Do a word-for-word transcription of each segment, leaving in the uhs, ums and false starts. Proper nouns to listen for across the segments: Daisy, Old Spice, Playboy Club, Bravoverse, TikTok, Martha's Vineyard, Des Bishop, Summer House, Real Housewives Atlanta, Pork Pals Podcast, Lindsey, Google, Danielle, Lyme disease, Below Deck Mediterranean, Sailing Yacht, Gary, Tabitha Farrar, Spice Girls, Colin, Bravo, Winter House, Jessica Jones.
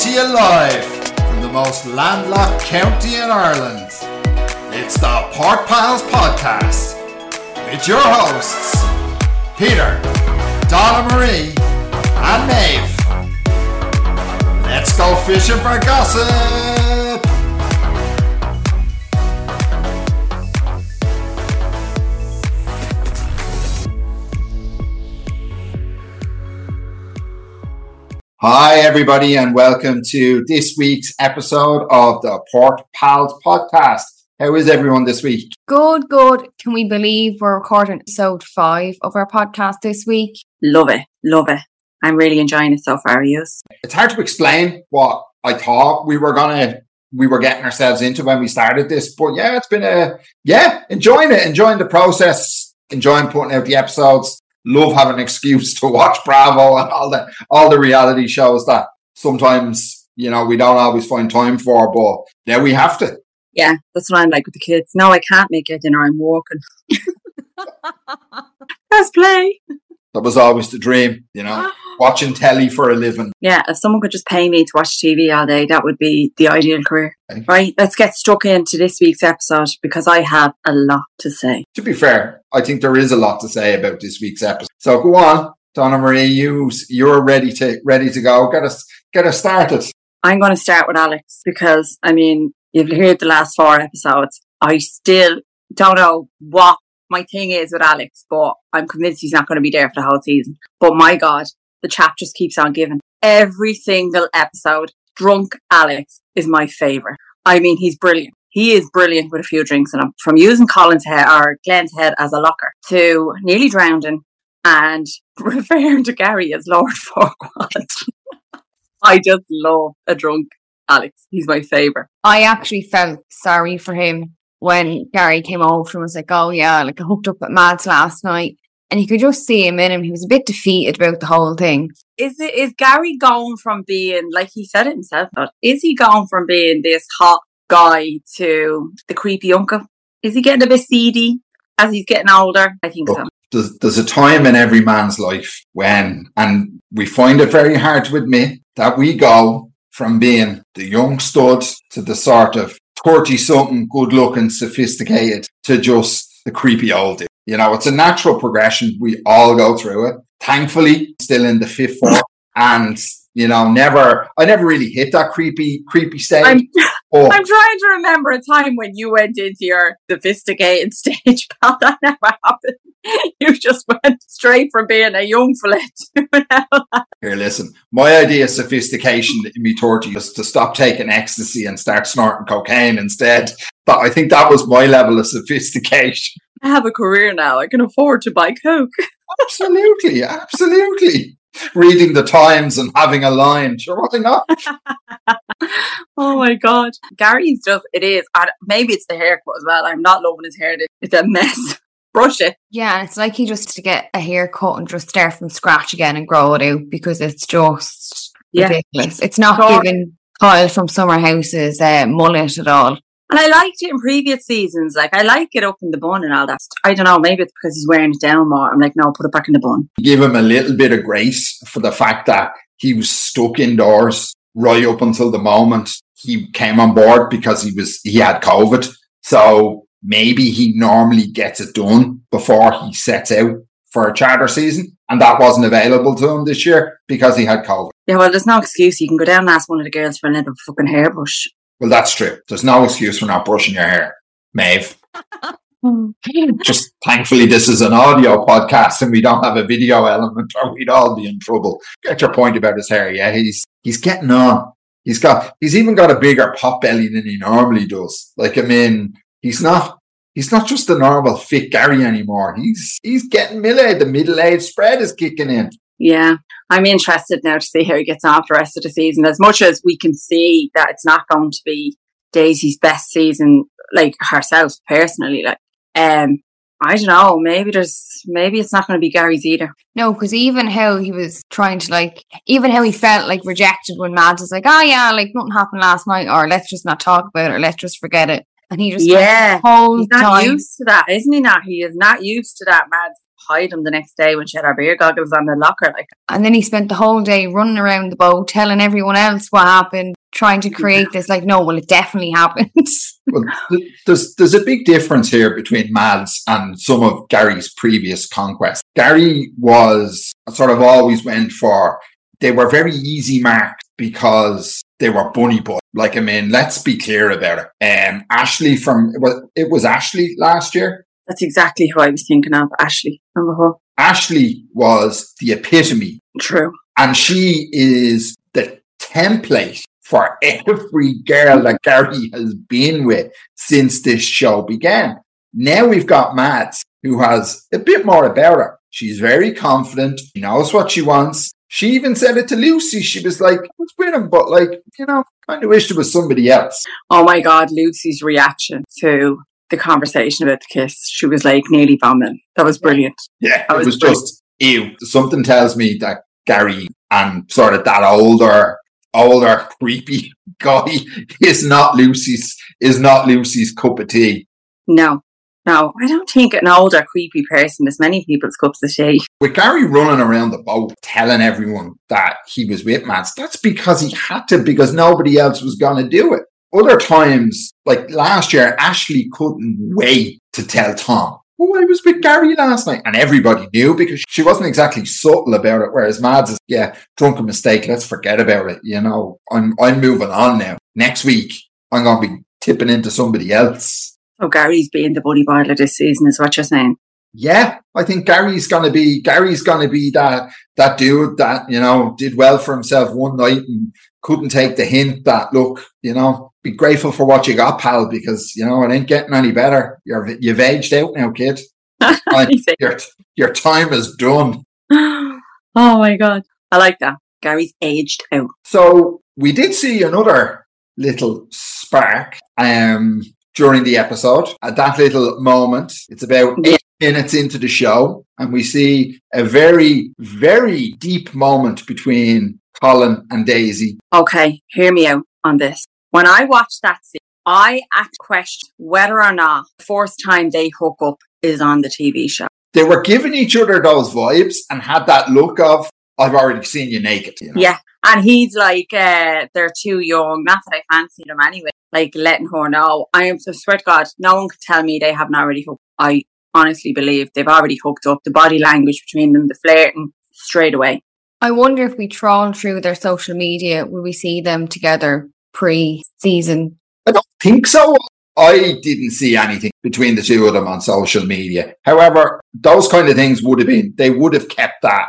to you live from the most landlocked county in Ireland. It's the Pork Pals Podcast with your hosts, Peter, Donna Marie, and Maeve. Let's go fishing for gossip. Hi everybody and welcome to this week's episode of the Pork Pals Podcast. How is everyone this week? Good, good. Can we believe we're recording episode five of our podcast this week? Love it. Love it. I'm really enjoying it so far, yes. It's hard to explain what I thought we were gonna we were getting ourselves into when we started this, but yeah, it's been a yeah, enjoying it, enjoying the process, enjoying putting out the episodes. Love having an excuse to watch Bravo and all the all the reality shows that sometimes, you know, we don't always find time for, but now we have to. Yeah, that's what I'm like with the kids. No, I can't make it dinner. I'm walking. Let's play. That was always the dream, you know, watching telly for a living. Yeah, if someone could just pay me to watch T V all day, that would be the ideal career. Okay. Right, let's get stuck into this week's episode because I have a lot to say. To be fair, I think there is a lot to say about this week's episode. So go on, Donna Marie, you, you're ready to ready to go. Get us, get us started. I'm going to start with Alex because, I mean, you've heard the last four episodes. I still don't know what my thing is with Alex, but I'm convinced he's not going to be there for the whole season. But my God, the chap just keeps on giving. Every single episode, drunk Alex is my favourite. I mean, he's brilliant. He is brilliant with a few drinks in him. From using Colin's head or Glenn's head as a locker to nearly drowning and referring to Gary as Lord Farquaad. I just love a drunk Alex. He's my favourite. I actually felt sorry for him when Gary came over and was like, oh yeah, like I hooked up at Mads last night. And you could just see him in him. He was a bit defeated about the whole thing. Is it, is Gary going from being, like he said it himself, but is he going from being this hot guy to the creepy uncle? Is he getting a bit seedy as he's getting older? I think so. There's, there's a time in every man's life when, and we find it very hard to admit, that we go from being the young stud to the sort of thirty-something, good-looking, sophisticated, to just the creepy old dude. You know, it's a natural progression. We all go through it. Thankfully, still in the fifth form. And, you know, never, I never really hit that creepy, creepy stage. I'm, oh. I'm trying to remember a time when you went into your sophisticated stage, pal. That never happened. You just went straight from being a young fella to an elder. Here, listen. My idea of sophistication in me thirties was to stop taking ecstasy and start snorting cocaine instead. But I think that was my level of sophistication. I have a career now. I can afford to buy coke. Absolutely, absolutely. Reading the Times and having a line. Sure, why not? Oh my God. Gary's just, it is. Maybe it's the haircut as well. I'm not loving his hair. It's a mess. Brush it. Yeah, it's like he just to get a haircut and just start from scratch again and grow it out because it's just yeah. ridiculous. It's not sure. giving Kyle from Summer House's uh, mullet at all. And I liked it in previous seasons. Like, I like it up in the bun and all that. I don't know, maybe it's because he's wearing it down more. I'm like, no, put it back in the bun. Give him a little bit of grace for the fact that he was stuck indoors right up until the moment he came on board because he was he had COVID. So maybe he normally gets it done before he sets out for a charter season. And that wasn't available to him this year because he had COVID. Yeah, well, there's no excuse. You can go down and ask one of the girls for another fucking hairbrush. Well, that's true. There's no excuse for not brushing your hair, Maeve. Just thankfully, this is an audio podcast and we don't have a video element or we'd all be in trouble. Get your point about his hair. Yeah, he's he's getting on. He's got, he's even got a bigger pot belly than he normally does. Like, I mean, he's not he's not just a normal fit Gary anymore. He's he's getting middle-aged. The middle-aged spread is kicking in. Yeah, I'm interested now to see how he gets on for the rest of the season. As much as we can see that it's not going to be Daisy's best season, like herself personally, like um, I don't know. Maybe there's maybe it's not going to be Gary's either. No, because even how he was trying to like, even how he felt like rejected when Mads was like, oh yeah, like nothing happened last night, or let's just not talk about it, or let's just forget it. And he just yeah, like, the whole he's not time. used to that, isn't he? Not he is not used to that, Mads. hide him the next day when she had our beer goggles on the locker. Like, and then he spent the whole day running around the boat, telling everyone else what happened, trying to create this, like, no, well, it definitely happened. Well, th- there's there's a big difference here between Mads and some of Gary's previous conquests. Gary was sort of always went for, they were very easy marks because they were bunny boys. Like, I mean, let's be clear about it. Um, Ashley from, it was, it was Ashley last year. That's exactly who I was thinking of, Ashley. Remember her? Ashley was the epitome. True. And she is the template for every girl that Gary has been with since this show began. Now we've got Mads, who has a bit more about her. She's very confident. She knows what she wants. She even said it to Lucy. She was like, I was with him, but like, you know, kind of wish there was somebody else. Oh my God, Lucy's reaction to the conversation about the kiss. She was like nearly vomiting. That was brilliant. Yeah, that it was, was just, ew. Something tells me that Gary and sort of that older, older creepy guy is not Lucy's, is not Lucy's cup of tea. No. No, I don't think an older, creepy person is many people's cups of tea. With Gary running around the boat, telling everyone that he was with Mads, that's because he had to, because nobody else was going to do it. Other times, like last year, Ashley couldn't wait to tell Tom, oh, I was with Gary last night. And everybody knew because she wasn't exactly subtle about it. Whereas Mads is, yeah, drunken mistake, let's forget about it. You know, I'm, I'm moving on now. Next week, I'm going to be tipping into somebody else. Oh, Gary's being the bunny boiler this season is what you're saying. Yeah, I think Gary's going to be Gary's going to be that that dude that, you know, did well for himself one night and couldn't take the hint that, look, you know, be grateful for what you got, pal, because, you know, it ain't getting any better. You're you've aged out now, kid. Like, your your time is done. Oh my God, I like that. Gary's aged out. So we did see another little spark. Um. During the episode, at that little moment, it's about eight minutes into the show, and we see a very, very deep moment between Colin and Daisy. Okay, hear me out on this. When I watched that scene, I asked questioned whether or not the first time they hook up is on the T V show. They were giving each other those vibes and had that look of, I've already seen you naked. You know? Yeah, and he's like, uh, they're too young, not that I fancied them anyway. Like, letting her know. I am so, swear to God, no one could tell me they haven't already hooked up. I honestly believe they've already hooked up. The body language between them, the flirting, straight away. I wonder if we trawl through their social media, will we see them together pre-season? I don't think so. I didn't see anything between the two of them on social media. However, those kind of things would have been, they would have kept that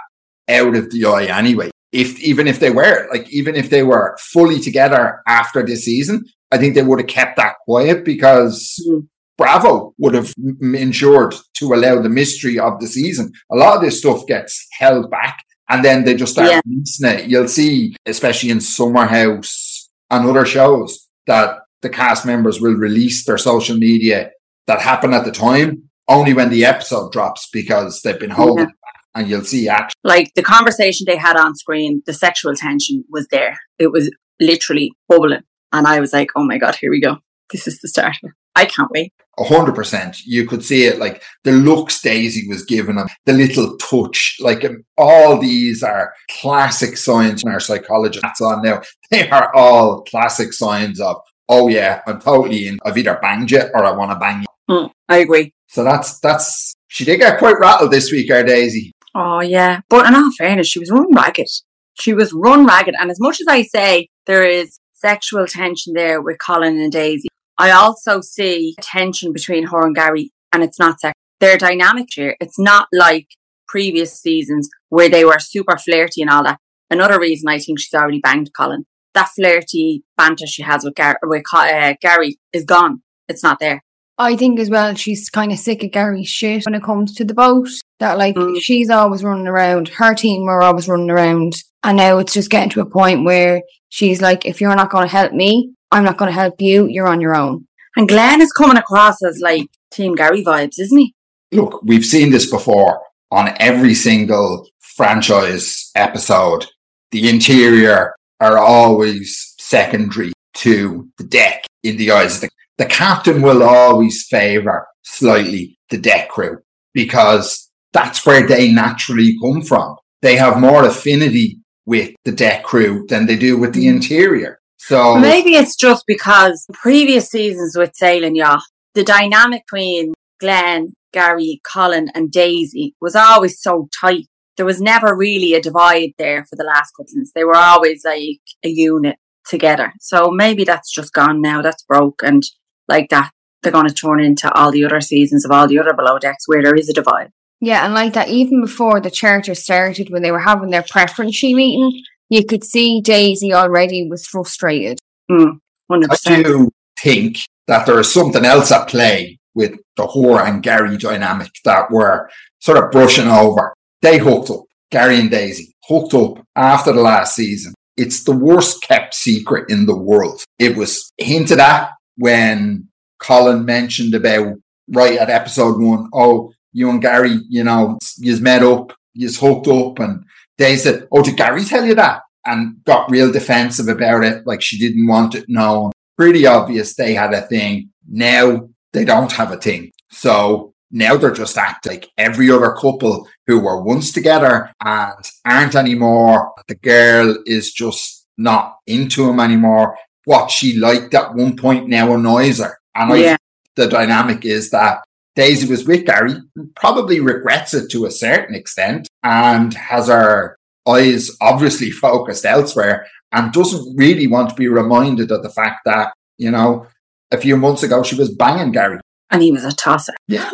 out of the eye anyway. If even if they were, like, even if they were fully together after this season, I think they would have kept that quiet because mm. Bravo would have m- ensured to allow the mystery of the season. A lot of this stuff gets held back and then they just start yeah. releasing it. You'll see, especially in Summer House and other shows, that the cast members will release their social media that happened at the time only when the episode drops because they've been holding yeah. back. And you'll see actually. Like the conversation they had on screen, the sexual tension was there. It was literally bubbling. And I was like, oh my God, here we go. This is the start. I can't wait. A hundred percent. You could see it, like the looks Daisy was giving him, the little touch, like um, all these are classic signs in our psychologist. That's on now. They are all classic signs of, oh yeah, I'm totally in. I've either banged you or I want to bang you. Mm, I agree. So that's, that's, she did get quite rattled this week, our Daisy. Oh yeah. But in all fairness, she was run ragged. She was run ragged. And as much as I say, there is sexual tension there with Colin and Daisy, I also see tension between her and Gary, and it's not sexual. Their dynamic here, it's not like previous seasons where they were super flirty and all that. Another reason I think she's already banged Colin. That flirty banter she has with, Gar- with uh, Gary is gone. It's not there. I think as well she's kind of sick of Gary's shit when it comes to the boat. That like mm. she's always running around. Her team were always running around. And now it's just getting to a point where she's like, if you're not going to help me, I'm not going to help you. You're on your own. And Glenn is coming across as like Team Gary vibes, isn't he? Look, we've seen this before on every single franchise episode. The interior are always secondary to the deck in the eyes of the... The captain will always favour slightly the deck crew because that's where they naturally come from. They have more affinity with the deck crew than they do with the interior. So maybe it's just because previous seasons with Sailing Yacht, the dynamic between Glenn, Gary, Colin and Daisy was always so tight. There was never really a divide there for the last cousins. They were always like a unit together. So maybe that's just gone now. That's broke. And like that, they're going to turn into all the other seasons of all the other Below Decks where there is a divide. Yeah, and like that, even before the charter started, when they were having their preference meeting, you could see Daisy already was frustrated. Mm, one hundred percent. I do think that there is something else at play with the Hora and Gary dynamic that we're sort of brushing over. They hooked up, Gary and Daisy, hooked up after the last season. It's the worst kept secret in the world. It was hinted at when Colin mentioned about, right at episode one, oh, you and Gary, you know, you's met up, you's hooked up. And they said, oh, did Gary tell you that? And got real defensive about it. Like she didn't want it known. Pretty obvious they had a thing. Now they don't have a thing. So now they're just acting like every other couple who were once together and aren't anymore. The girl is just not into him anymore. What she liked at one point now annoys her. And yeah. I think the dynamic is that Daisy was with Gary, probably regrets it to a certain extent and has her eyes obviously focused elsewhere and doesn't really want to be reminded of the fact that, you know, a few months ago she was banging Gary. And he was a tosser. Yeah.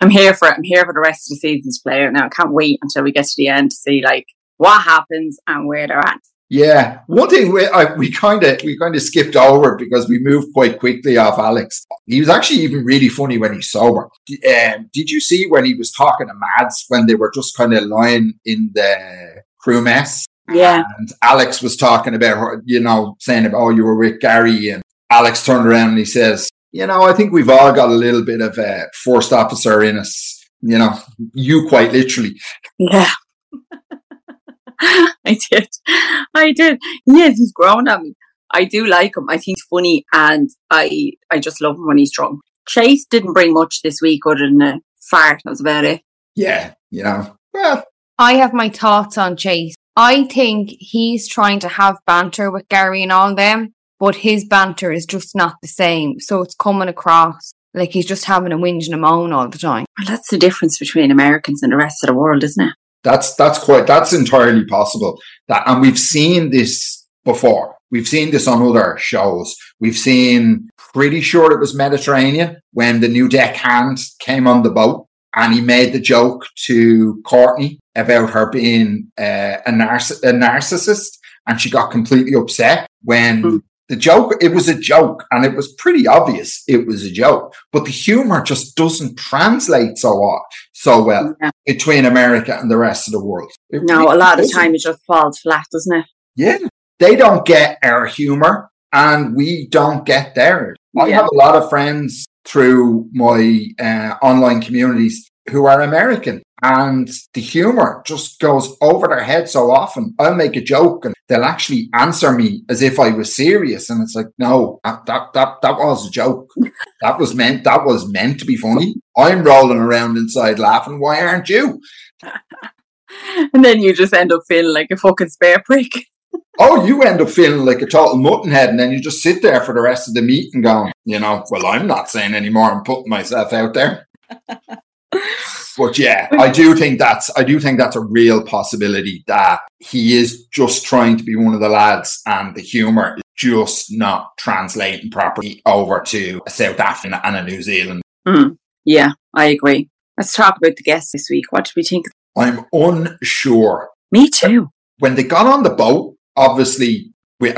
I'm here for it. I'm here for the rest of the season's play out now. I can't wait until we get to the end to see like what happens and where they're at. Yeah. One thing we I, we kind of we kind of skipped over because we moved quite quickly off Alex. He was actually even really funny when he's sober. Um, did you see when he was talking to Mads when they were just kind of lying in the crew mess? Yeah. And Alex was talking about her, you know, saying about, oh, you were with Gary, and Alex turned around and he says, you know, I think we've all got a little bit of a first officer in us. You know, you quite literally. Yeah. I did. I did. Yes, he's grown on me. I do like him. I think he's funny and I I just love him when he's drunk. Chase didn't bring much this week other than a fart. That was about it. Yeah, you know. Yeah. I have my thoughts on Chase. I think he's trying to have banter with Gary and all them, but his banter is just not the same. So it's coming across like he's just having a whinge and a moan all the time. Well, that's the difference between Americans and the rest of the world, isn't it? That's that's quite that's entirely possible. That, and we've seen this before. We've seen this on other shows. We've seen, pretty sure it was Mediterranean, when the new deckhand came on the boat and he made the joke to Courtney about her being uh, a, narciss- a narcissist, and she got completely upset when mm. the joke, it was a joke, and it was pretty obvious it was a joke, but the humor just doesn't translate so well, so well yeah. between America and the rest of the world. It no, really a lot doesn't. Of the time it just falls flat, doesn't it? Yeah. They don't get our humor, and we don't get theirs. Yeah. I have a lot of friends through my uh, online communities who are American, and the humor just goes over their head so often. I'll make a joke and they'll actually answer me as if I was serious. And it's like, no, that that that, that was a joke. That was meant that was meant to be funny. I'm rolling around inside laughing. Why aren't you? And then you just end up feeling like a fucking spare prick. Oh, you end up feeling like a total mutton head, and then you just sit there for the rest of the meeting going, you know, well, I'm not saying anymore. I'm putting myself out there. But yeah, I do think that's I do think that's a real possibility that he is just trying to be one of the lads, and the humour is just not translating properly over to a South Africa and a New Zealand. Mm, yeah, I agree. Let's talk about the guests this week. What do we think? I'm unsure. Me too. When they got on the boat, obviously, we,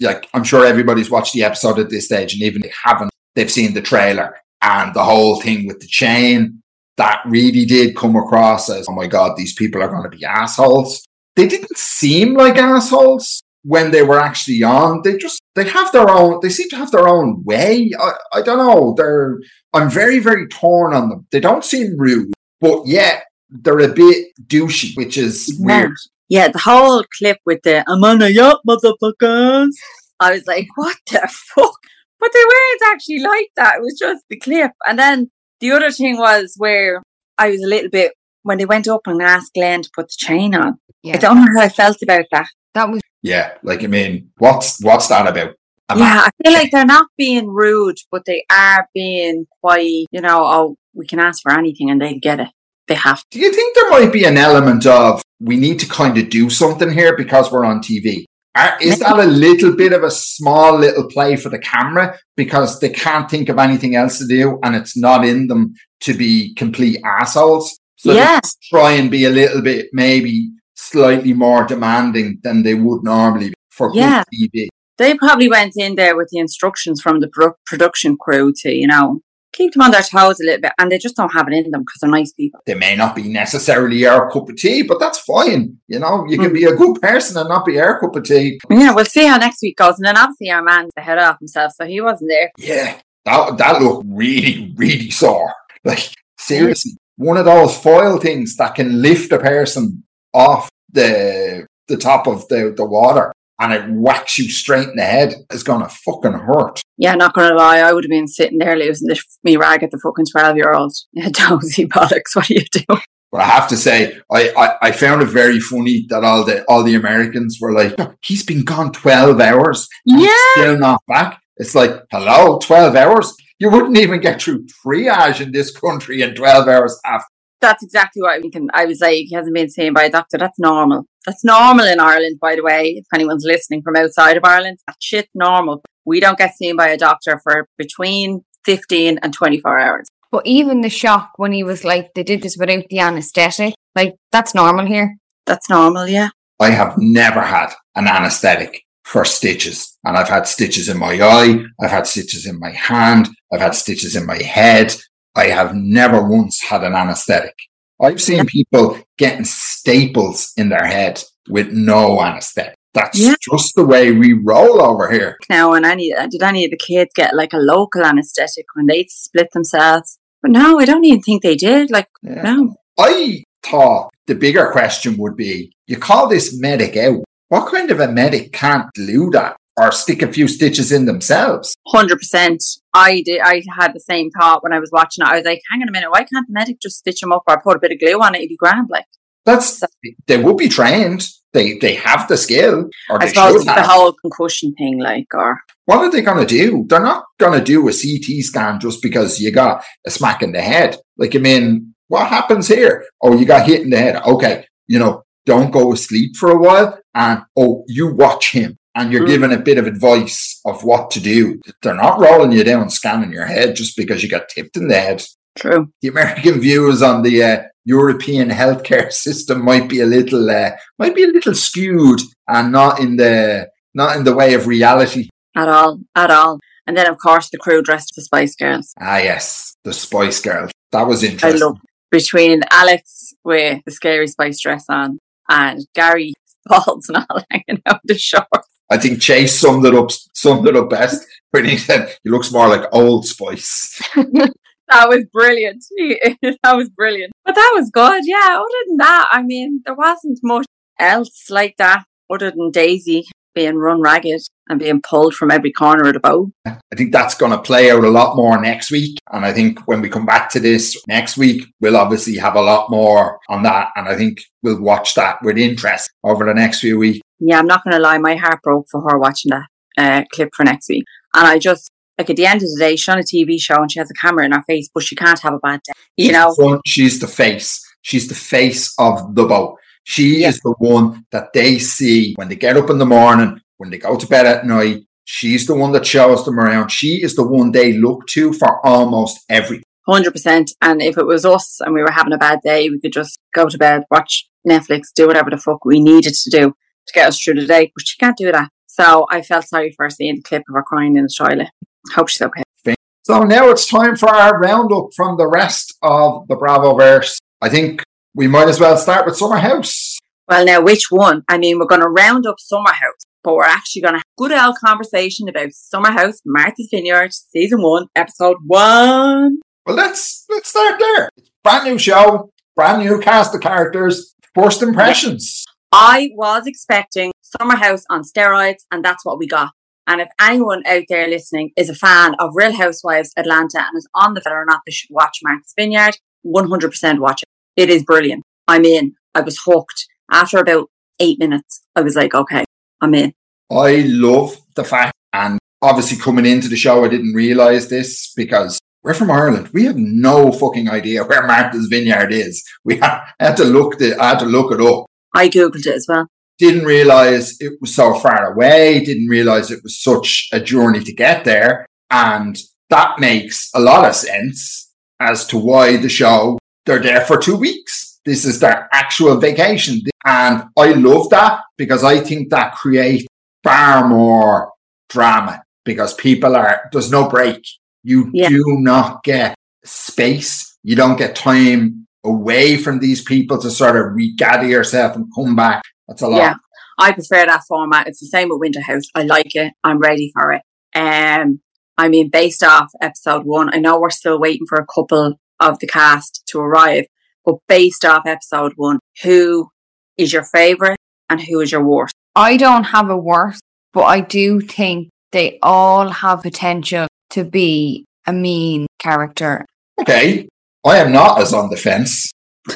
like I'm sure everybody's watched the episode at this stage, and even if they haven't, they've seen the trailer and the whole thing with the chain. That really did come across as, oh my God, these people are going to be assholes. They didn't seem like assholes when they were actually on. They just, they have their own, they seem to have their own way. I, I don't know. They're, I'm very, very torn on them. They don't seem rude, but yet they're a bit douchey, which is yeah. weird. Yeah, the whole clip with the, I'm on a yacht, motherfuckers. I was like, what the fuck? But they weren't actually like that. It was just the clip. And then the other thing was where I was a little bit, when they went up and asked Glenn to put the chain on, yeah. I don't know how I felt about that. That was yeah. Like, I mean, what's what's that about? I'm yeah, not- I feel like they're not being rude, but they are being quite, you know, oh, we can ask for anything and they get it. They have to. Do you think there might be an element of, we need to kind of do something here because we're on T V? Is that a little bit of a small little play for the camera because they can't think of anything else to do and it's not in them to be complete assholes? So yeah. They try and be a little bit maybe slightly more demanding than they would normally be for yeah. good T V. They probably went in there with the instructions from the pro- production crew to, you know, keep them on their toes a little bit, and they just don't have it in them because they're nice people. They may not be necessarily our cup of tea, but that's fine. You know, you mm. can be a good person and not be our cup of tea. Yeah, we'll see how next week goes. And then obviously our man's the head off himself, so he wasn't there. Yeah, that, that looked really, really sore. Like, seriously, one of those foil things that can lift a person off the the top of the, the water. And it whacks you straight in the head. It's going to fucking hurt. Yeah, not going to lie. I would have been sitting there losing the, me rag at the fucking twelve-year-old. Yeah, dozy bollocks. What are you doing? But I have to say, I, I, I found it very funny that all the all the Americans were like, he's been gone twelve hours. And yeah. He's still not back. It's like, hello, twelve hours? You wouldn't even get through triage in this country in twelve hours after. That's exactly what I'm thinking. I was like, he hasn't been seen by a doctor. That's normal. That's normal in Ireland, by the way. If anyone's listening from outside of Ireland, that's shit normal. We don't get seen by a doctor for between fifteen and twenty-four hours. But even the shock when he was like, they did this without the anaesthetic, like, that's normal here. That's normal, yeah. I have never had an anaesthetic for stitches. And I've had stitches in my eye. I've had stitches in my hand. I've had stitches in my head. I have never once had an anaesthetic. I've seen yeah. people getting staples in their head with no anaesthetic. That's yeah. just the way we roll over here. Now, and any did any of the kids get like a local anaesthetic when they split themselves? But no, I don't even think they did. Like, yeah. no. I thought the bigger question would be, you call this medic out. What kind of a medic can't do that? Or stick a few stitches in themselves. one hundred percent. I did. I had the same thought when I was watching it. I was like, hang on a minute, why can't the medic just stitch them up or put a bit of glue on it? It'd be grand. Like, that's, so, they would be trained. They they have the skill. Or I suppose the whole concussion thing, like, or... What are they going to do? They're not going to do a C T scan just because you got a smack in the head. Like, I mean, what happens here? Oh, you got hit in the head. Okay, you know, don't go to sleep for a while. And, oh, you watch him. And you're mm. given a bit of advice of what to do. They're not rolling you down, scanning your head just because you got tipped in the head. True. The American views on the uh, European healthcare system might be a little, uh, might be a little skewed, and not in the, not in the way of reality at all, at all. And then, of course, the crew dressed the Spice Girls. Ah, yes, the Spice Girls. That was interesting. I love between Alex with the scary Spice dress on and Gary balls and all hanging out the shorts. I think Chase summed it up summed it up best when he said he looks more like Old Spice. That was brilliant. That was brilliant. But that was good, yeah. Other than that, I mean, there wasn't much else like that other than Daisy being run ragged and being pulled from every corner of the boat. I think that's going to play out a lot more next week. And I think when we come back to this next week, we'll obviously have a lot more on that. And I think we'll watch that with interest over the next few weeks. Yeah, I'm not going to lie. My heart broke for her watching that uh, clip for next week. And I just, like, at the end of the day, she's on a T V show and she has a camera in her face, but she can't have a bad day. You know, she's the face. She's the face of the boat. She yeah. is the one that they see when they get up in the morning, when they go to bed at night. She's the one that shows them around. She is the one they look to for almost everything. one hundred percent. And if it was us and we were having a bad day, we could just go to bed, watch Netflix, do whatever the fuck we needed to do to get us through the day, but she can't do that. So I felt sorry for her seeing the clip of her crying in the toilet. Hope she's okay. So now it's time for our roundup from the rest of the Bravoverse. I think we might as well start with Summer House. Well, now, which one? I mean, we're going to round up Summer House, but we're actually going to have a good old conversation about Summer House, Martha's Vineyard, Season one, Episode one. Well, let's, let's start there. Brand new show, brand new cast of characters, first impressions. Yeah. I was expecting Summer House on steroids, and that's what we got. And if anyone out there listening is a fan of Real Housewives Atlanta and is on the whether or not they should watch Martha's Vineyard, one hundred percent watch it. It is brilliant. I'm in. I was hooked. After about eight minutes, I was like, okay, I'm in. I love the fact, and obviously coming into the show, I didn't realise this because we're from Ireland. We have no fucking idea where Martha's Vineyard is. We had, I had to look the, I had to look it up. I Googled it as well. Didn't realise it was so far away. Didn't realise it was such a journey to get there. And that makes a lot of sense as to why the show, they're there for two weeks. This is their actual vacation. And I love that because I think that creates far more drama because people are, there's no break. You yeah. do not get space. You don't get time away from these people to sort of regather yourself and come back. That's a lot. Yeah, I prefer that format. It's the same with Winter House. I like it. I'm ready for it. Um, I mean, based off episode one, I know we're still waiting for a couple of the cast to arrive, but based off episode one, who is your favourite and who is your worst? I don't have a worst, but I do think they all have potential to be a mean character. Okay. I am not as on the fence.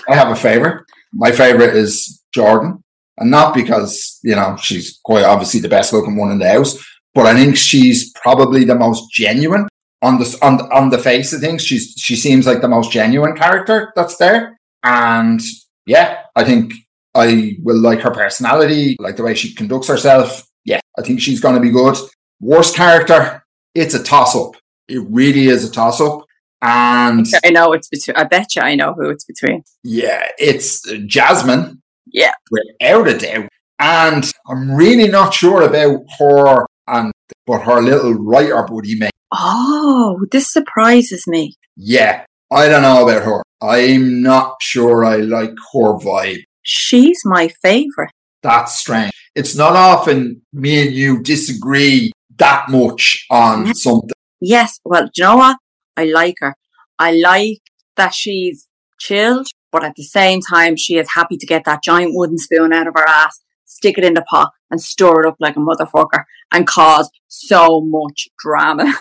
I have a favourite. My favourite is Jordan. And not because, you know, she's quite obviously the best looking one in the house, but I think she's probably the most genuine on the, on the, on the face of things. She's, she seems like the most genuine character that's there. And yeah, I think I will like her personality, like the way she conducts herself. Yeah, I think she's going to be good. Worst character, it's a toss-up. It really is a toss-up. And I know it's between, I bet you I know who it's between. Yeah, it's Jasmine. Yeah. Without a doubt. And I'm really not sure about her and but her little writer buddy mate. Oh, this surprises me. Yeah. I don't know about her. I'm not sure I like her vibe. She's my favourite. That's strange. It's not often me and you disagree that much on yes. something. Yes. Well, do you know what? I like her. I like that she's chilled, but at the same time, she is happy to get that giant wooden spoon out of her ass, stick it in the pot and stir it up like a motherfucker and cause so much drama.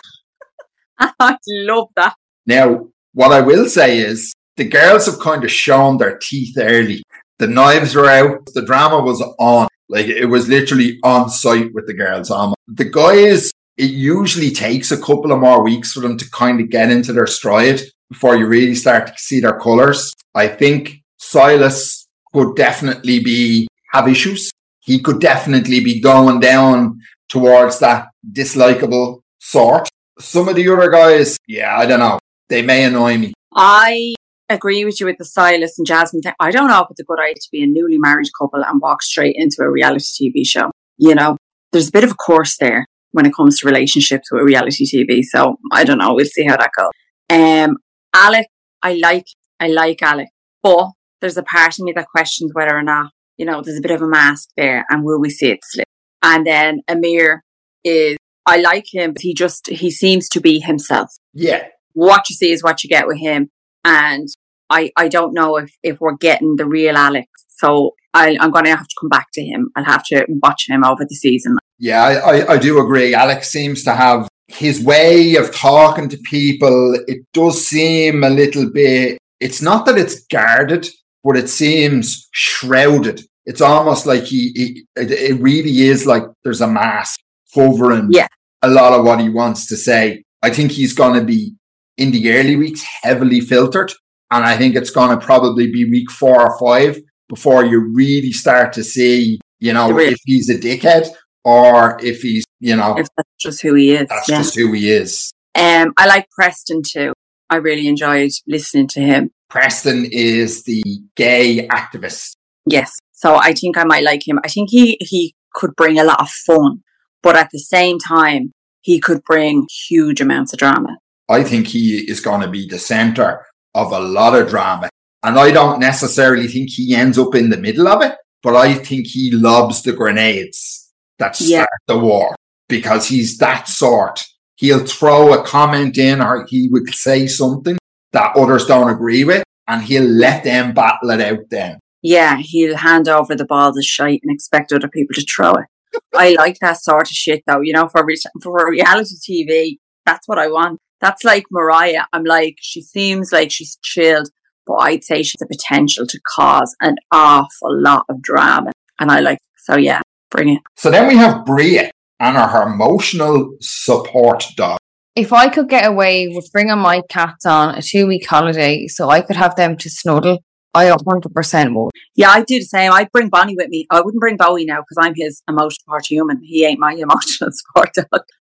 I love that. Now, what I will say is the girls have kind of shown their teeth early. The knives were out. The drama was on. Like, it was literally on site with the girls. Um, the guys, it usually takes a couple of more weeks for them to kind of get into their stride before you really start to see their colours. I think Silas could definitely be have issues. He could definitely be going down towards that dislikable sort. Some of the other guys, yeah, I don't know. They may annoy me. I agree with you with the Silas and Jasmine thing. I don't know if it's a good idea to be a newly married couple and walk straight into a reality T V show. You know, there's a bit of a course there when it comes to relationships with reality T V. So I don't know. We'll see how that goes. Um, Alec, I like, I like Alec, but there's a part of me that questions whether or not, you know, there's a bit of a mask there and will we see it slip? And then Amir is, I like him, but he just, he seems to be himself. Yeah. What you see is what you get with him. And I, I don't know if, if we're getting the real Alex. So I, I'm going to have to come back to him. I'll have to watch him over the season. Yeah, I, I, I do agree. Alex seems to have his way of talking to people. It does seem a little bit, it's not that it's guarded, but it seems shrouded. It's almost like he, he it, it really is like there's a mask covering yeah. a lot of what he wants to say. I think he's going to be, in the early weeks, heavily filtered. And I think it's going to probably be week four or five before you really start to see, you know, if he's a dickhead or if he's, you know. If that's just who he is. That's yeah. just who he is. Um, I like Preston too. I really enjoyed listening to him. Preston is the gay activist. Yes. So I think I might like him. I think he, he could bring a lot of fun, but at the same time, he could bring huge amounts of drama. I think he is going to be the centre of a lot of drama. And I don't necessarily think he ends up in the middle of it, but I think he lobs the grenades that start yeah. the war because he's that sort. He'll throw a comment in or he would say something that others don't agree with and he'll let them battle it out then. Yeah, he'll hand over the ball to shite and expect other people to throw it. I like that sort of shit though, you know, for re- for reality T V, that's what I want. That's like Mariah. I'm like, she seems like she's chilled, but I'd say she has the potential to cause an awful lot of drama. And I like, so yeah, bring it. So then we have Bria and her emotional support dog. If I could get away with bringing my cats on a two-week holiday so I could have them to snuddle, I one hundred percent would. Yeah, I'd do the same. I'd bring Bonnie with me. I wouldn't bring Bowie now because I'm his emotional support human. He ain't my emotional support dog.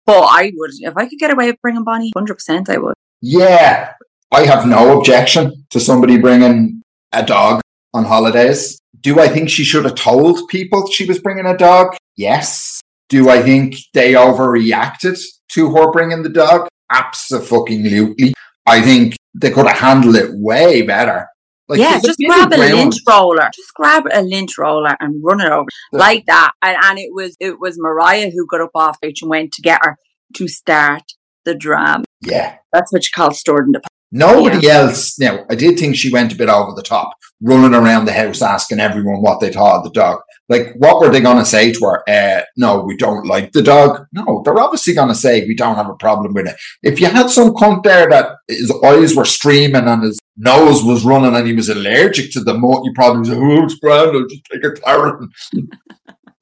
But I would. If I could get away with bringing Bonnie, one hundred percent I would. Yeah. I have no objection to somebody bringing a dog on holidays. Do I think she should have told people she was bringing a dog? Yes. Do I think they overreacted to her bringing the dog? Abso-fucking-lutely. I think they could have handled it way better. Like, yeah, just grab a round. lint roller. Just grab a lint roller and run it over the, like that. And, and it was it was Mariah who got up off beach and went to get her to start the drama. Yeah. That's what you call stored in the past. Nobody yeah. else. Now, I did think she went a bit over the top, running around the house asking everyone what they thought of the dog. Like, what were they going to say to her? Uh, no, we don't like the dog. No, they're obviously going to say we don't have a problem with it. If you had some cunt there that his eyes were streaming and his nose was running and he was allergic to the moat, you probably say, oh, it's grand, I'll just take a carrot.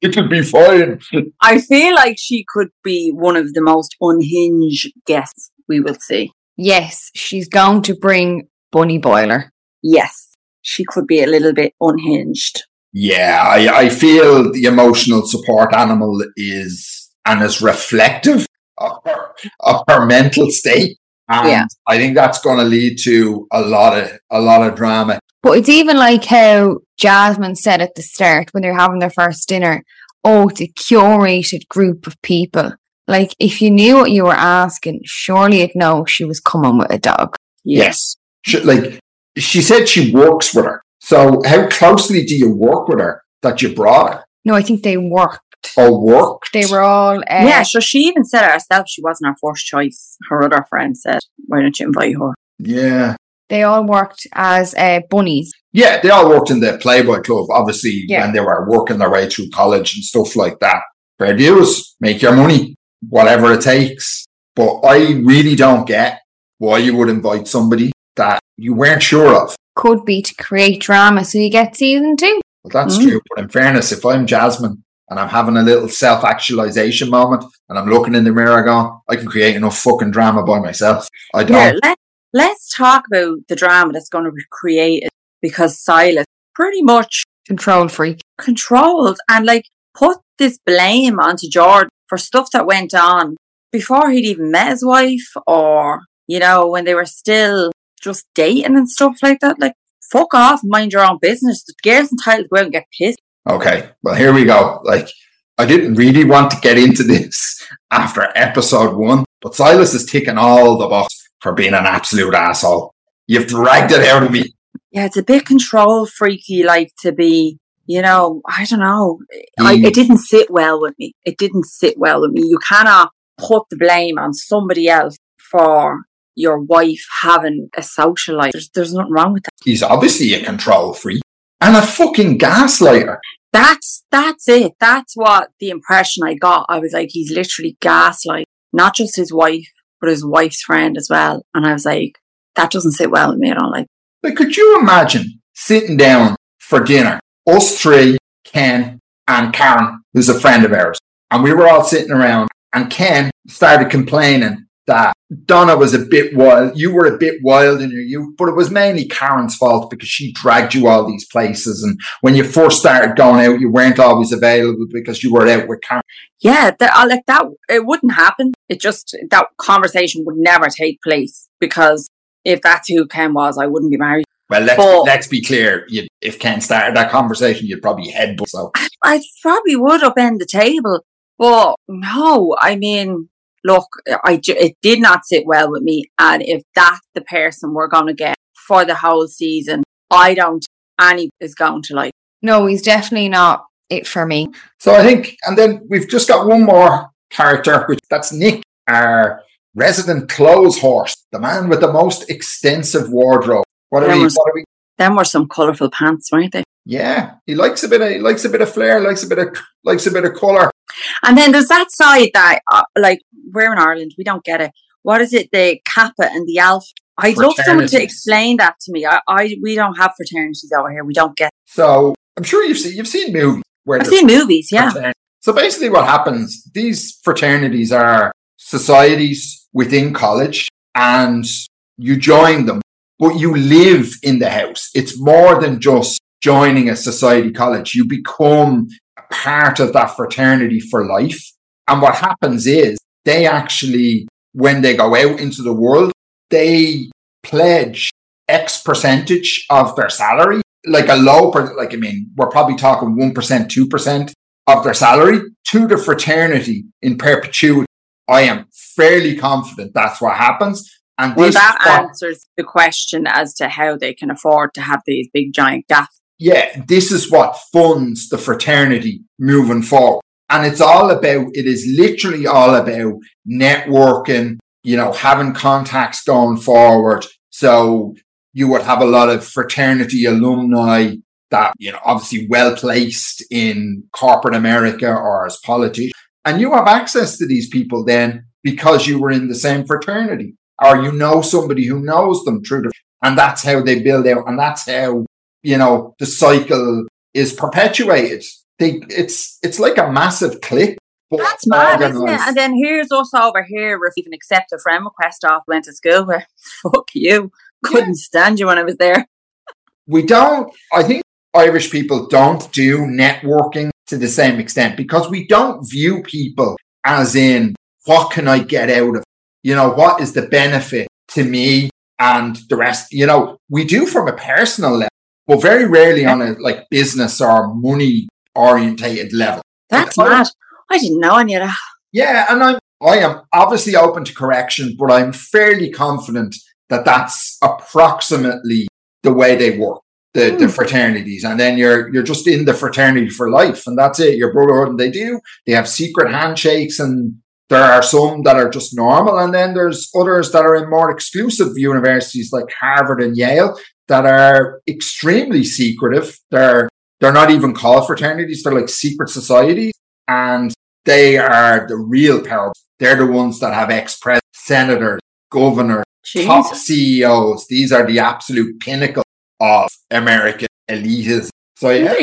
It'll be fine. I feel like she could be one of the most unhinged guests we will see. Yes, she's going to bring Bunny Boiler. Yes, she could be a little bit unhinged. Yeah, I, I feel the emotional support animal is, and is reflective of her, of her mental state. And yeah. I think that's going to lead to a lot of, a lot of drama. But it's even like how Jasmine said at the start when they're having their first dinner, oh, it's a curated group of people. Like, if you knew what you were asking, surely you'd know she was coming with a dog. Yes. She, like, she said she works with her. So how closely do you work with her that you brought her? No, I think they worked. Oh, worked? They were all... Uh, yeah, so she even said it herself. She wasn't her first choice. Her other friend said, why don't you invite her? Yeah. They all worked as uh, bunnies. Yeah, they all worked in the Playboy Club, obviously, yeah. when they were working their way through college and stuff like that. Fair dues. Make your money. Whatever it takes. But I really don't get why you would invite somebody that you weren't sure of. Could be to create drama so you get season two. Well, that's mm. true. But in fairness, if I'm Jasmine and I'm having a little self-actualization moment and I'm looking in the mirror going, I can create enough fucking drama by myself. I don't. Yeah, let, let's talk about the drama that's going to be created because Silas pretty much control freak. Controlled and like put this blame onto Jordan for stuff that went on before he'd even met his wife or, you know, when they were still just dating and stuff like that. Like, fuck off, mind your own business. The girl's entitled to go out and get pissed. Okay, well, here we go. Like, I didn't really want to get into this after episode one, but Silas is ticking all the boxes for being an absolute asshole. You've dragged it out of me. Yeah, it's a bit control freaky, like, to be... You know, I don't know. I, it didn't sit well with me. It didn't sit well with me. You cannot put the blame on somebody else for your wife having a social life. There's, there's nothing wrong with that. He's obviously a control freak and a fucking gaslighter. That's that's it. That's what the impression I got. I was like, he's literally gaslighting, not just his wife, but his wife's friend as well. And I was like, that doesn't sit well with me. I don't like. But could you imagine sitting down for dinner? Us three, Ken and Karen, who's a friend of ours. And we were all sitting around and Ken started complaining that Donna was a bit wild. You were a bit wild in your youth, but it was mainly Karen's fault because she dragged you all these places. And when you first started going out, you weren't always available because you were out with Karen. Yeah, that, like that, it wouldn't happen. It just, that conversation would never take place because if that's who Ken was, I wouldn't be married. Well, let's, but, let's be clear. You, if Ken started that conversation, you'd probably headbutt. So. I, I probably would upend the table. But no, I mean, look, I ju- it did not sit well with me. And if that's the person we're going to get for the whole season, I don't think Annie is going to like. No, he's definitely not it for me. So I think, and then we've just got one more character, which that's Nick, our resident clothes horse, the man with the most extensive wardrobe. What are, we, was, what are we? Them were some colourful pants, weren't they? Yeah, he likes a bit of he likes a bit of flair, likes a bit of likes a bit of colour. And then there's that side that, uh, like, we're in Ireland, we don't get it. What is it? The Kappa and the Alpha. I'd love someone to explain that to me. I, I we don't have fraternities over here. We don't get. So I'm sure you've seen you've seen movies where I've seen movies, yeah. So basically, what happens? These fraternities are societies within college, and you join them, but you live in the house. It's more than just joining a society college. You become a part of that fraternity for life. And what happens is they actually, when they go out into the world, they pledge X percentage of their salary, like a low, per- like, I mean, we're probably talking one percent, two percent of their salary to the fraternity in perpetuity. I am fairly confident that's what happens. And well, that fa- answers the question as to how they can afford to have these big giant gaps. Yeah, this is what funds the fraternity moving forward. And it's all about, it is literally all about networking, you know, having contacts going forward. So you would have a lot of fraternity alumni that, you know, obviously well placed in corporate America or as politicians. And you have access to these people then because you were in the same fraternity or you know somebody who knows them through the, and that's how they build out. And that's how, you know, the cycle is perpetuated. They, it's it's like a massive clique. That's mad, isn't it? And then here's us over here receiving accept a friend request off went to school where fuck you. Couldn't yeah. stand you when I was there. We don't, I think Irish people don't do networking to the same extent because we don't view people as in what can I get out of? You know, what is the benefit to me and the rest? You know, we do from a personal level, but very rarely on a like business or money orientated level. That's like, mad. I didn't know any of that. Yeah, and I'm, I am obviously open to correction, but I'm fairly confident that that's approximately the way they work, the, mm. the fraternities. And then you're you're just in the fraternity for life, and that's it. Your brotherhood, and they do. They have secret handshakes, and there are some that are just normal, and then there's others that are in more exclusive universities like Harvard and Yale that are extremely secretive. They're, they're not even called fraternities. They're like secret societies. And they are the real power. They're the ones that have ex-presidents, senators, governors, Jeez. top C E Os. These are the absolute pinnacle of American elitism. So yeah,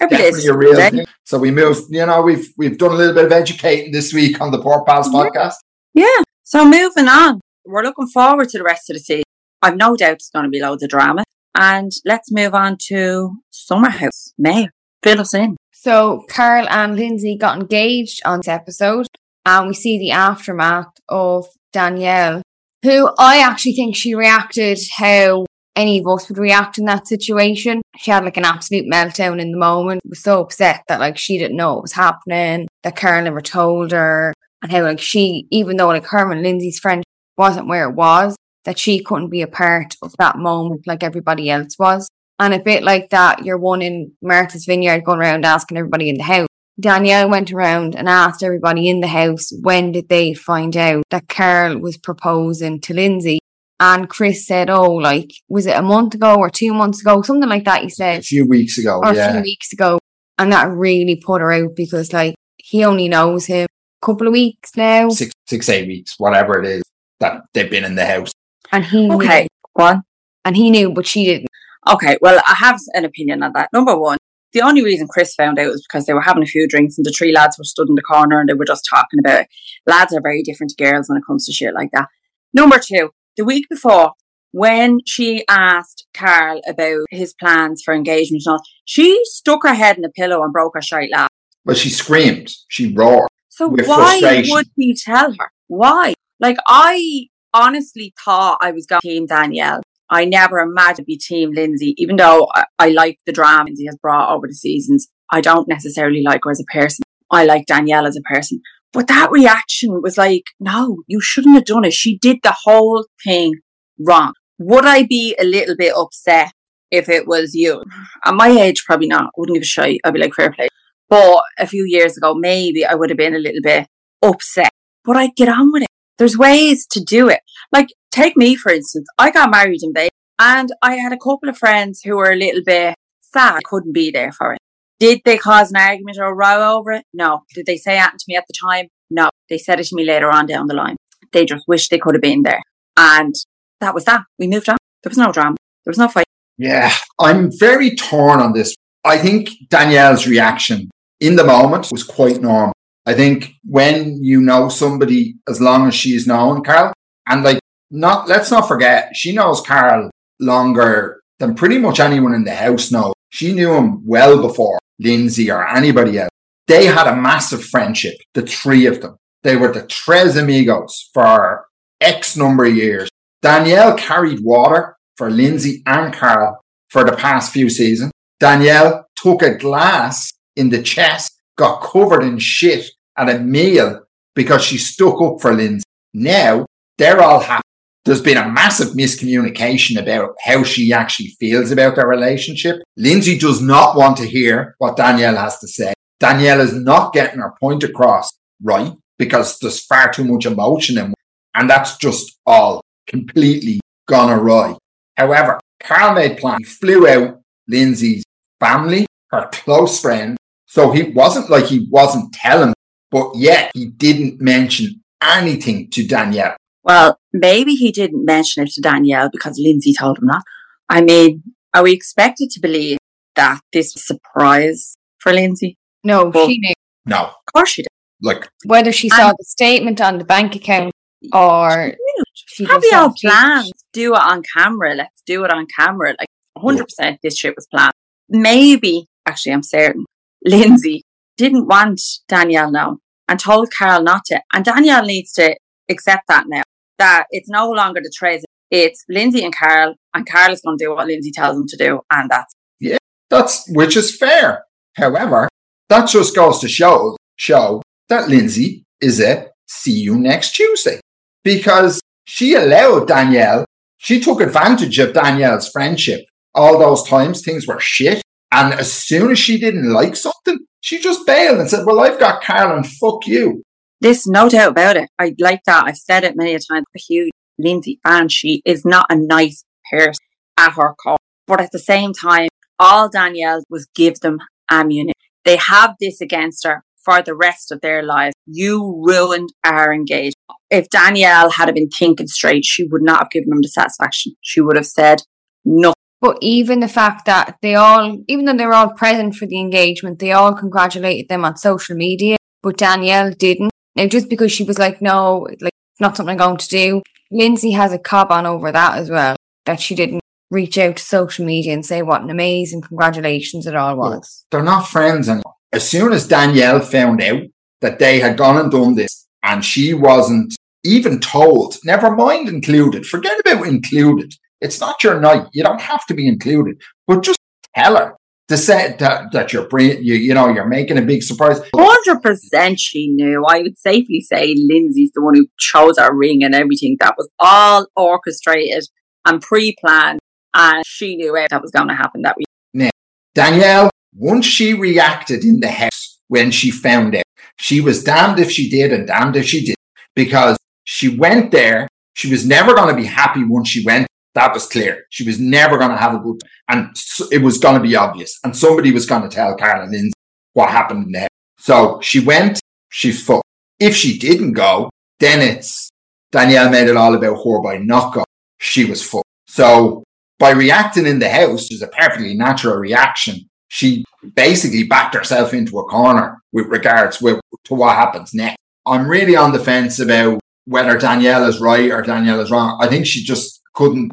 definitely a real thing. So we moved, you know, we've we've done a little bit of educating this week on the Pork Pals mm-hmm. podcast. Yeah. So moving on, we're looking forward to the rest of the season. I've no doubt it's going to be loads of drama. And let's move on to Summer House. May, fill us in. So Carl and Lindsey got engaged on this episode, and we see the aftermath of Danielle, who I actually think she reacted how any of us would react in that situation. She had like an absolute meltdown in the moment. She was so upset that like she didn't know what was happening, that Carl never told her, and how like she, even though like her and Lindsey's friend wasn't where it was, that she couldn't be a part of that moment like everybody else was. And a bit like that, you're one in Martha's Vineyard going around asking everybody in the house. Danielle went around and asked everybody in the house, when did they find out that Carl was proposing to Lindsey? And Chris said, oh, like, was it a month ago or two months ago? Something like that, he said. A few weeks ago, or yeah. Or a few weeks ago. And that really put her out because, like, he only knows him a couple of weeks now. Six, six eight weeks, whatever it is, that they've been in the house. And he Okay, go on. And he knew, but she didn't. Okay, well, I have an opinion on that. Number one, the only reason Chris found out was because they were having a few drinks and the three lads were stood in the corner and they were just talking about it. Lads are very different to girls when it comes to shit like that. Number two, the week before, when she asked Carl about his plans for engagement and all, she stuck her head in a pillow and broke her shite laugh. But she screamed. She roared. So why would he tell her? Why? Like, I honestly thought I was going to team Danielle. I never imagined be team Lindsey, even though I, I like the drama Lindsey has brought over the seasons. I don't necessarily like her as a person. I like Danielle as a person. But that reaction was like, no, you shouldn't have done it. She did the whole thing wrong. Would I be a little bit upset if it was you? At my age, probably not. I wouldn't give a shit. I'd be like, fair play. But a few years ago, maybe I would have been a little bit upset. But I'd get on with it. There's ways to do it. Like, take me, for instance. I got married in Vegas and I had a couple of friends who were a little bit sad I couldn't be there for it. Did they cause an argument or a row over it? No. Did they say that to me at the time? No. They said it to me later on down the line. They just wish they could have been there. And that was that. We moved on. There was no drama. There was no fight. Yeah, I'm very torn on this. I think Danielle's reaction in the moment was quite normal. I think when you know somebody as long as she's known Carl, and like, not let's not forget, she knows Carl longer than pretty much anyone in the house knows. She knew him well before Lindsay or anybody else. They had a massive friendship, the three of them. They were the tres amigos for X number of years. Danielle carried water for Lindsay and Carl for the past few seasons. Danielle took a glass in the chest, got covered in shit at a meal because she stuck up for Lindsay. Now, they're all happy. There's been a massive miscommunication about how she actually feels about their relationship. Lindsay does not want to hear what Danielle has to say. Danielle is not getting her point across right because there's far too much emotion in it. And that's just all completely gone awry. However, Carl made plans. He flew out Lindsay's family, her close friend. So he wasn't like he wasn't telling, but yet he didn't mention anything to Danielle. Well, maybe he didn't mention it to Danielle because Lindsay told him that. I mean, are we expected to believe that this was a surprise for Lindsay? No, well, she knew. No. Of course she did. Like, whether she saw the statement on the bank account or... She Have your plans. Do it on camera. Let's do it on camera. Like, one hundred percent this shit was planned. Maybe, actually, I'm certain, Lindsay didn't want Danielle known and told Carl not to. And Danielle needs to accept that now. That it's no longer the trace. It's Lindsay and Carl, and Carl is going to do what Lindsay tells him to do, and that's yeah, that's which is fair. However, that just goes to show show that Lindsay is a see you next Tuesday because she allowed Danielle. She took advantage of Danielle's friendship. All those times things were shit, and as soon as she didn't like something, she just bailed and said, "Well, I've got Carl, and fuck you." This, no doubt about it. I like that. I've said it many a time. I'm a huge Lindsay fan. She is not a nice person at her core. But at the same time, all Danielle was give them ammunition. They have this against her for the rest of their lives. You ruined our engagement. If Danielle had been thinking straight, she would not have given him the satisfaction. She would have said nothing. But even the fact that they all, even though they were all present for the engagement, they all congratulated them on social media, but Danielle didn't. Now, just because she was like, no, like, it's not something I'm going to do. Lindsay has a cob on over that as well, that she didn't reach out to social media and say what an amazing congratulations it all was. Well, they're not friends anymore. As soon as Danielle found out that they had gone and done this and she wasn't even told, never mind included, forget about included. It's not your night. You don't have to be included, but just tell her. To say that, that you're, you, you know, you're making a big surprise. one hundred percent she knew. I would safely say Lindsay's the one who chose our ring and everything. That was all orchestrated and pre-planned. And she knew that was going to happen that week. Now, Danielle, once she reacted in the house when she found out, she was damned if she did and damned if she didn't. Because she went there. She was never going to be happy once she went. That was clear. She was never going to have a good time. And it was going to be obvious. And somebody was going to tell Carl and Lindsay what happened in the house. So she went, she fucked. If she didn't go, then it's, Danielle made it all about her by not going. She was fucked. So by reacting in the house, which is a perfectly natural reaction, she basically backed herself into a corner with regards with, to what happens next. I'm really on the fence about whether Danielle is right or Danielle is wrong. I think she just couldn't.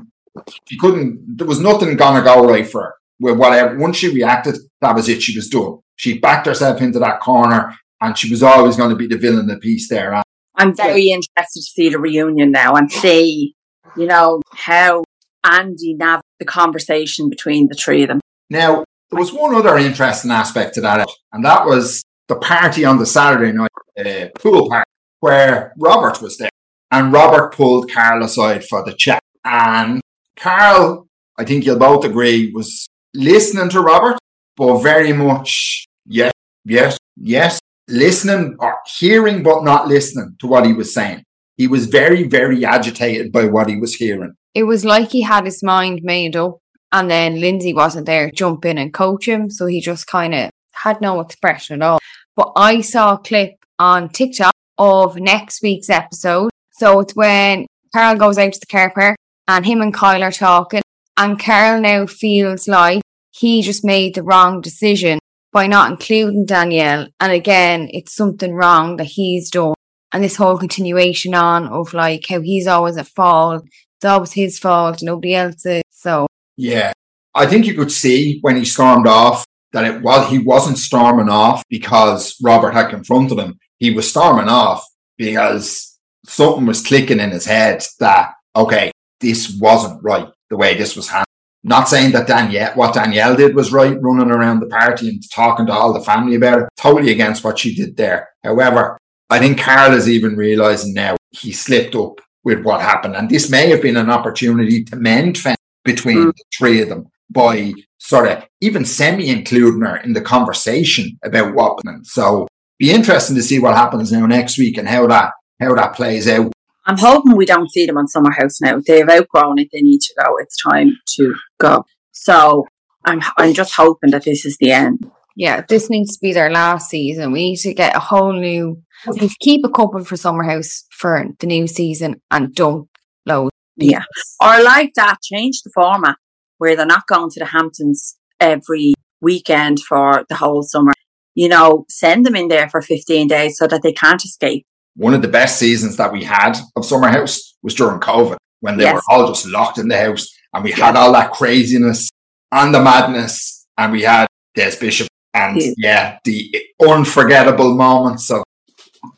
She couldn't, there was nothing gonna go right for her. With whatever, once she reacted, that was it, she was done. She backed herself into that corner and she was always going to be the villain of the piece there. I'm very yeah. interested to see the reunion now and see, you know, how Andy navigated the conversation between the three of them. Now, there was one other interesting aspect to that, and that was the party on the Saturday night, uh, pool party, where Robert was there. And Robert pulled Carl aside for the chat. And Carl, I think you'll both agree, was listening to Robert, but very much, yes, yes, yes, listening or hearing, but not listening to what he was saying. He was very, very agitated by what he was hearing. It was like he had his mind made up and then Lindsay wasn't there to jump in and coach him. So he just kind of had no expression at all. But I saw a clip on TikTok of next week's episode. So it's when Carl goes out to the car park. and him and Kyle are talking, and Carl now feels like he just made the wrong decision by not including Danielle. And again, it's something wrong that he's done. And this whole continuation on of like how he's always at fault. It's always his fault, nobody else's. So yeah, I think you could see when he stormed off that it was he wasn't storming off because Robert had confronted him. He was storming off because something was clicking in his head that, okay, this wasn't right, the way this was handled. Not saying that Danielle, what Danielle did was right, running around the party and talking to all the family about it. Totally against what she did there. However, I think Carl is even realising now he slipped up with what happened. And this may have been an opportunity to mend fence between mm. the three of them by sort of even semi-including her in the conversation about what happened. So be interesting to see what happens now next week and how that how that plays out. I'm hoping we don't see them on Summer House now. They've outgrown it. They need to go. It's time to go. So I'm I'm just hoping that this is the end. Yeah, this needs to be their last season. We need to get a whole new... We keep a couple for Summer House for the new season and dump loads. Yeah. Or like that, change the format where they're not going to the Hamptons every weekend for the whole summer. You know, send them in there for fifteen days so that they can't escape. One of the best seasons that we had of Summer House was during COVID when they yes. were all just locked in the house and we yeah. had all that craziness and the madness and we had Des Bishop. And yeah. yeah, the unforgettable moments of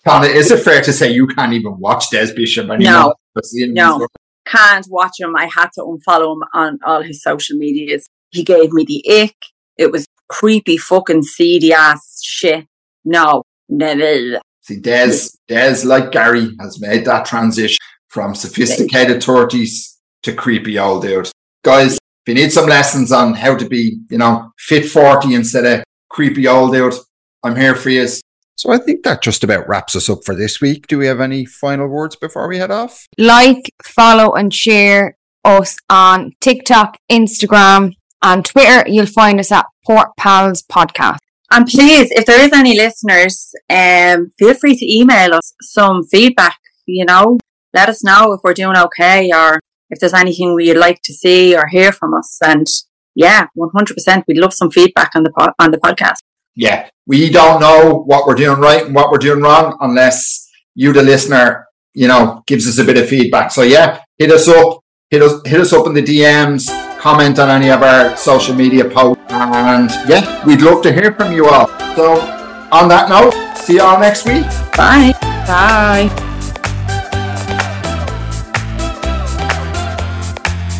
Donna, is it fair to say you can't even watch Des Bishop anymore? No, no, can't watch him. I had to unfollow him on all his social medias. He gave me the ick. It was creepy fucking seedy ass shit. No, never. See, Des, Des, like Gary, has made that transition from sophisticated thirties to creepy old dude. Guys, if you need some lessons on how to be, you know, fit forty instead of creepy old dude, I'm here for you. So I think that just about wraps us up for this week. Do we have any final words before we head off? Like, follow and share us on TikTok, Instagram and Twitter. You'll find us at Pork Pals Podcast. And please, if there is any listeners, um, feel free to email us some feedback, you know. Let us know if we're doing okay or if there's anything we'd like to see or hear from us. And yeah, one hundred percent. We'd love some feedback on the po- on the podcast. Yeah, we don't know what we're doing right and what we're doing wrong unless you, the listener, you know, gives us a bit of feedback. So yeah, hit us up. Hit us, hit us up in the D Ms. Comment on any of our social media posts. And yeah, we'd love to hear from you all. So on that note, see you all next week. Bye. Bye.